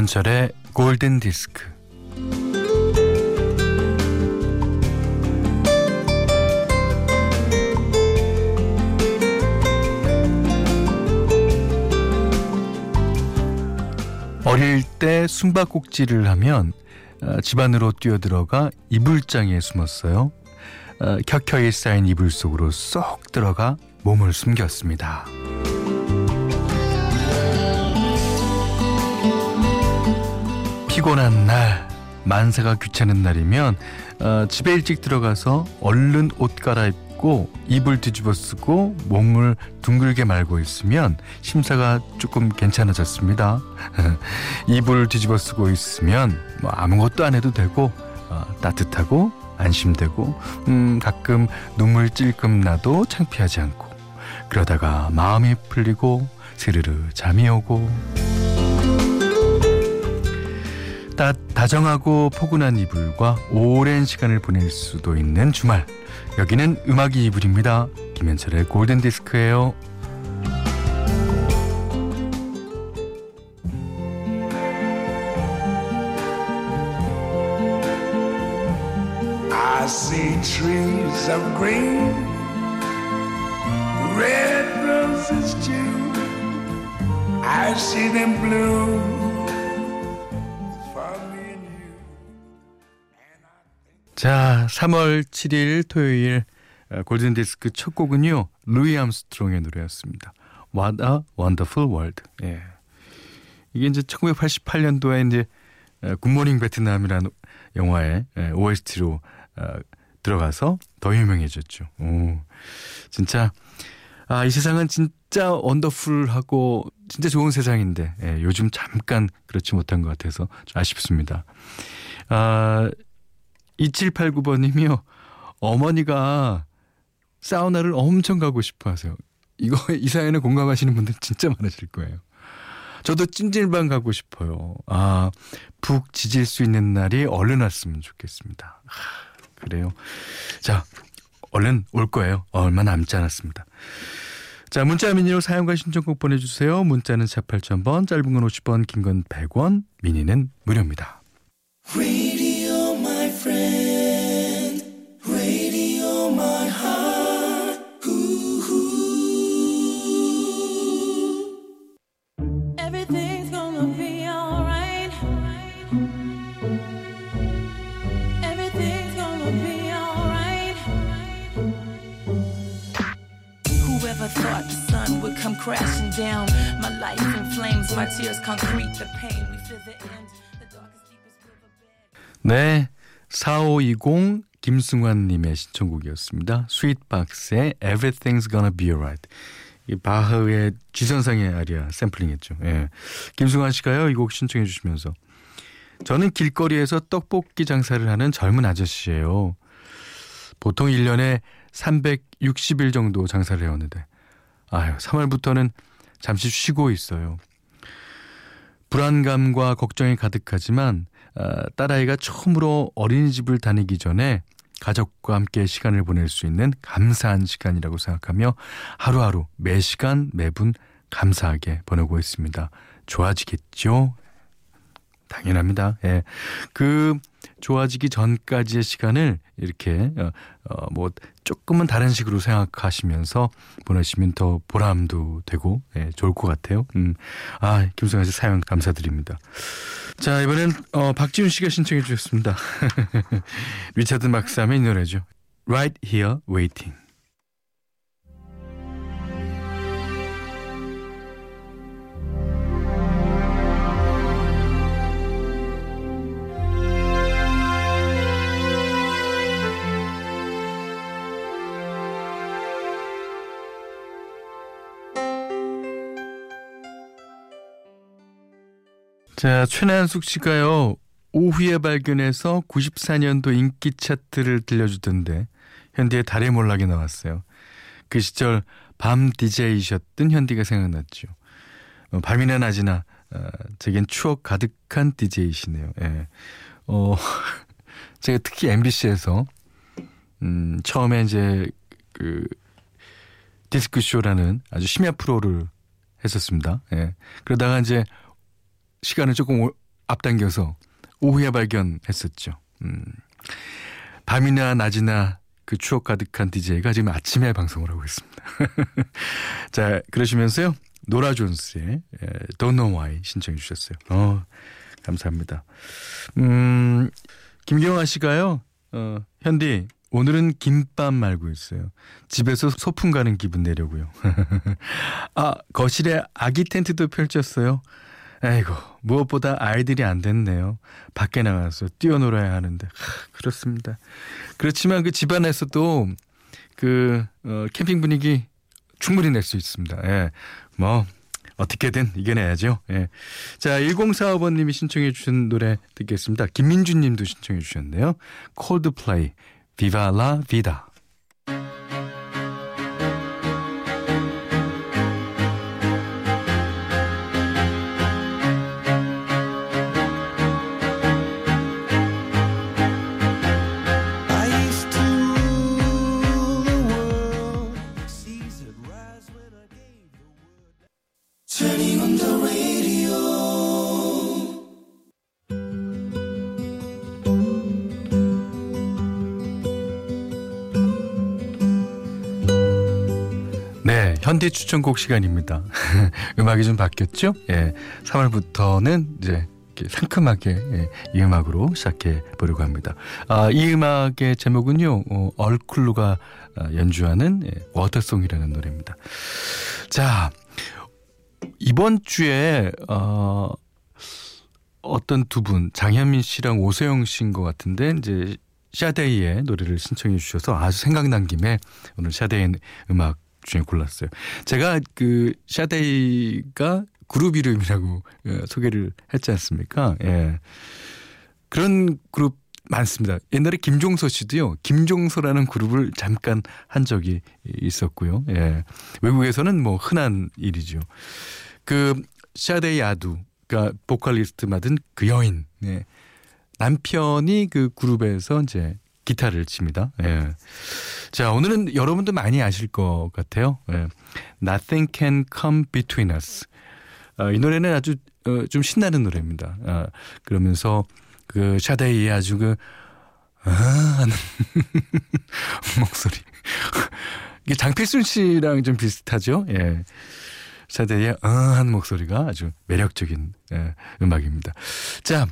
김현철의 골든디스크. 어릴 때 숨바꼭질을 하면 집 안으로 뛰어들어가 이불장에 숨었어요. 켜켜이 쌓인 이불 속으로 쏙 들어가 몸을 숨겼습니다. 피곤한 날, 만사가 귀찮은 날이면 집에 일찍 들어가서 얼른 옷 갈아입고 이불 뒤집어 쓰고 몸을 둥글게 말고 있으면 심사가 조금 괜찮아졌습니다. 이불 뒤집어 쓰고 있으면 뭐 아무것도 안 해도 되고 따뜻하고 안심되고 가끔 눈물 찔끔 나도 창피하지 않고, 그러다가 마음이 풀리고 스르르 잠이 오고, 다정하고 포근한 이불과 오랜 시간을 보낼 수도 있는 주말. 여기는 음악이 이불입니다. 김현철의 골든디스크예요. I see trees of green, red roses too. I see them blue. 자, 3월 7일 토요일 골든디스크 첫 곡은요, 루이 암스트롱의 노래였습니다. What a Wonderful World. 예. 이게 이제 1988년도에 이제 굿모닝 베트남이라는 영화의 OST로 들어가서 더 유명해졌죠. 오, 진짜 이 세상은 진짜 원더풀하고 진짜 좋은 세상인데 요즘 잠깐 그렇지 못한 것 같아서 좀 아쉽습니다. 2789번님이요. 어머니가 사우나를 엄청 가고 싶어 하세요. 이거 이 사연에 공감하시는 분들 진짜 많으실 거예요. 저도 찜질방 가고 싶어요. 푹 지질 수 있는 날이 얼른 왔으면 좋겠습니다. 그래요. 자, 얼른 올 거예요. 얼마 남지 않았습니다. 자, 문자 미니로 사연과 신청곡 보내주세요. 문자는 48,000번, 짧은 건 50원, 긴 건 100원, 미니는 무료입니다. 네, 4520 김승환님의 신청곡이었습니다. 스윗박스의 Everything's Gonna Be Alright. 바흐의 G선상의 아리아 샘플링했죠. 예. 김승환 씨가요, 이 곡 신청해 주시면서, 저는 길거리에서 떡볶이 장사를 하는 젊은 아저씨예요. 보통 1년에 360일 정도 장사를 해왔는데 3월부터는 잠시 쉬고 있어요. 불안감과 걱정이 가득하지만 딸아이가 처음으로 어린이집을 다니기 전에 가족과 함께 시간을 보낼 수 있는 감사한 시간이라고 생각하며 하루하루 매 시간 매분 감사하게 보내고 있습니다. 좋아지겠죠? 당연합니다. 예. 그 좋아지기 전까지의 시간을 이렇게 뭐 조금은 다른 식으로 생각하시면서 보내시면 더 보람도 되고 좋을 것 같아요. 김성아 씨 사연 감사드립니다. 자, 이번엔 박지훈 씨가 신청해 주셨습니다. 리차드 막스의 이 노래죠. Right Here Waiting. 자, 최난숙 씨가요, 오후에 발견해서 94년도 인기 차트를 들려주던데 현디의 달의 몰락이 나왔어요. 그 시절 밤 DJ이셨던 현디가 생각났죠. 밤이나 낮이나 제겐 추억 가득한 DJ이시네요. 예. 제가 특히 MBC에서 처음에 이제 그 디스크쇼라는 아주 심야 프로를 했었습니다. 예. 그러다가 이제 시간을 조금 앞당겨서 오후에 발견했었죠. 밤이나 낮이나 그 추억 가득한 DJ가 지금 아침에 방송을 하고 있습니다. 자, 그러시면서요. 노라 존스의 Don't Know Why 신청해 주셨어요. 감사합니다. 김경아 씨가요. 현디 오늘은 김밥 말고 있어요. 집에서 소풍 가는 기분 내려고요. 아, 거실에 아기 텐트도 펼쳤어요. 아이고, 무엇보다 아이들이 안 됐네요. 밖에 나가서 뛰어놀아야 하는데. 그렇습니다. 그렇지만 그 집안에서도 그 캠핑 분위기 충분히 낼 수 있습니다. 예. 뭐 어떻게든 이겨내야죠. 예. 자, 1045번님이 신청해 주신 노래 듣겠습니다. 김민주님도 신청해 주셨네요. Coldplay, Viva la Vida. 현대 추천곡 시간입니다. 음악이 좀 바뀌었죠? 예, 3월부터는 이제 상큼하게 이 음악으로 시작해 보려고 합니다. 아, 이 음악의 제목은요, 얼쿨루가 연주하는 워터송이라는 노래입니다. 자, 이번 주에 어떤 두 분, 장현민 씨랑 오세영 씨인 것 같은데 이제 샤데이의 노래를 신청해 주셔서 아주 생각난 김에 오늘 샤데이 음악 중에 골랐어요. 제가 그 샤데이가 그룹 이름이라고 소개를 했지 않습니까? 예. 그런 그룹 많습니다. 옛날에 김종서 씨도요. 김종서라는 그룹을 잠깐 한 적이 있었고요. 예. 외국에서는 뭐 흔한 일이죠. 그 샤데이 아두가 보컬리스트 맡은 그 여인. 예. 남편이 그 그룹에서 이제 기타를 칩니다. 예. 자, 오늘은 여러분도 많이 아실 것 같아요. 예. Nothing Can Come Between Us. 이 노래는 아주 좀 신나는 노래입니다. 그러면서 그 샤데이의 아주 그 하는 목소리. 이게 장필순 씨랑 좀 비슷하죠. 예. 샤데이의 하는 목소리가 아주 매력적인 음악입니다. 자,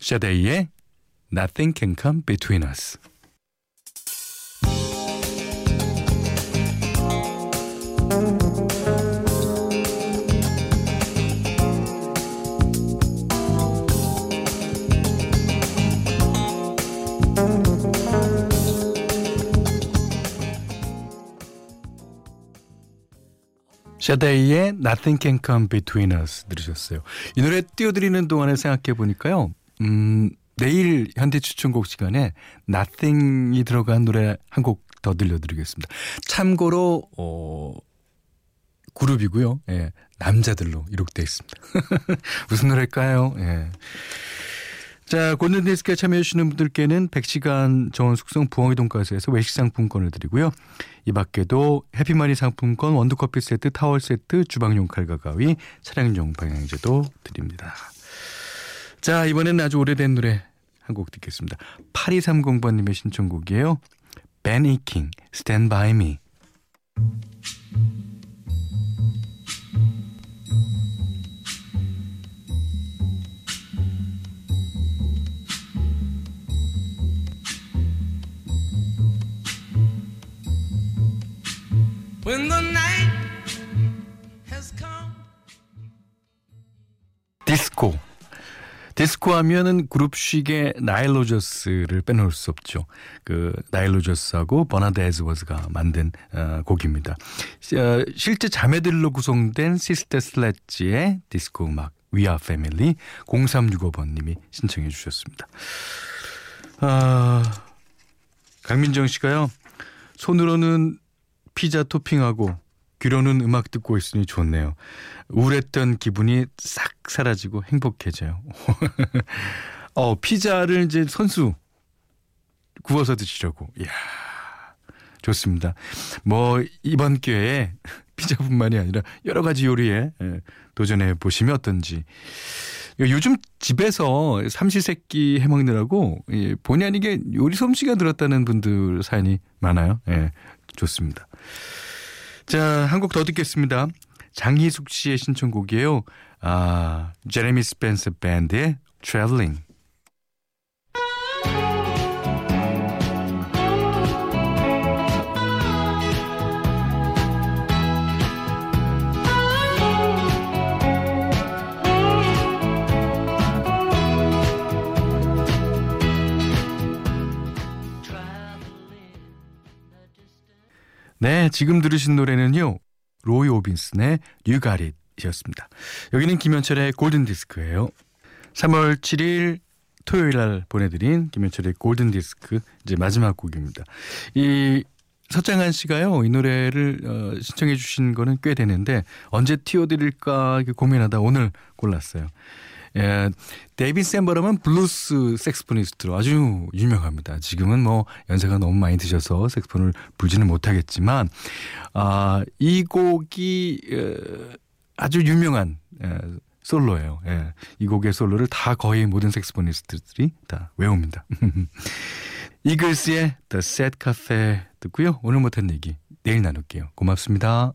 샤데이의 Nothing Can Come Between Us. 샤데이의 Nothing Can Come Between Us 들으셨어요. 이 노래 띄워드리는 동안에 생각해보니까요. 내일 현대 추천곡 시간에 Nothing이 들어간 노래 한 곡 더 들려드리겠습니다. 참고로 그룹이고요. 예, 남자들로 이룩되어 있습니다. 무슨 노래일까요? 예. 자, 골든디스크에 참여해주시는 분들께는 100시간 정원숙성 부엉이 돈가스에서 외식 상품권을 드리고요. 이 밖에도 해피머니 상품권, 원두커피 세트, 타월 세트, 주방용 칼과 가위, 차량용 방향제도 드립니다. 자, 이번에는 아주 오래된 노래 한 곡 듣겠습니다. 8230번님의 신청곡이에요. Benny King, Stand By Me. When the night has come. 디스코. 디스코 하면은 그룹식의 나일로저스를 빼놓을 수 없죠. 그 나일로저스하고 버나드 에즈워즈가 만든 곡입니다. 실제 자매들로 구성된 시스테슬렛지의 디스코 음악 We Are Family 0365번님이 신청해 주셨습니다. 강민정 씨가요. 손으로는 피자 토핑하고 귀로는 음악 듣고 있으니 좋네요. 우울했던 기분이 싹 사라지고 행복해져요. 피자를 이제 선수 구워서 드시려고. 이야, 좋습니다. 뭐 이번 기회에 피자뿐만이 아니라 여러 가지 요리에 도전해 보시면 어떤지. 요즘 집에서 삼시세끼 해먹느라고 본의 아니게 요리 솜씨가 늘었다는 분들 사연이 많아요. 예, 좋습니다. 자, 한 곡 더 듣겠습니다. 장희숙 씨의 신청곡이에요. 아, 제레미 스펜서 밴드의 트래블링. 네, 지금 들으신 노래는요, 로이 오빈슨의 뉴가릿이었습니다. 여기는 김현철의 골든디스크예요. 3월 7일 토요일 날 보내드린 김현철의 골든디스크, 이제 마지막 곡입니다. 이 서장한 씨가요, 이 노래를 신청해 주신 거는 꽤 되는데 언제 튀어드릴까 고민하다 오늘 골랐어요. 예, 데이빗 샌버럼은 블루스 색스포니스트로 아주 유명합니다. 지금은 뭐 연세가 너무 많이 드셔서 색스폰을 불지는 못하겠지만, 아, 이 곡이 아주 유명한 솔로예요. 예, 이 곡의 솔로를 다 거의 모든 색스포니스트들이 다 외웁니다. 이글스의 The Sad Cafe 듣고요. 오늘 못한 얘기 내일 나눌게요. 고맙습니다.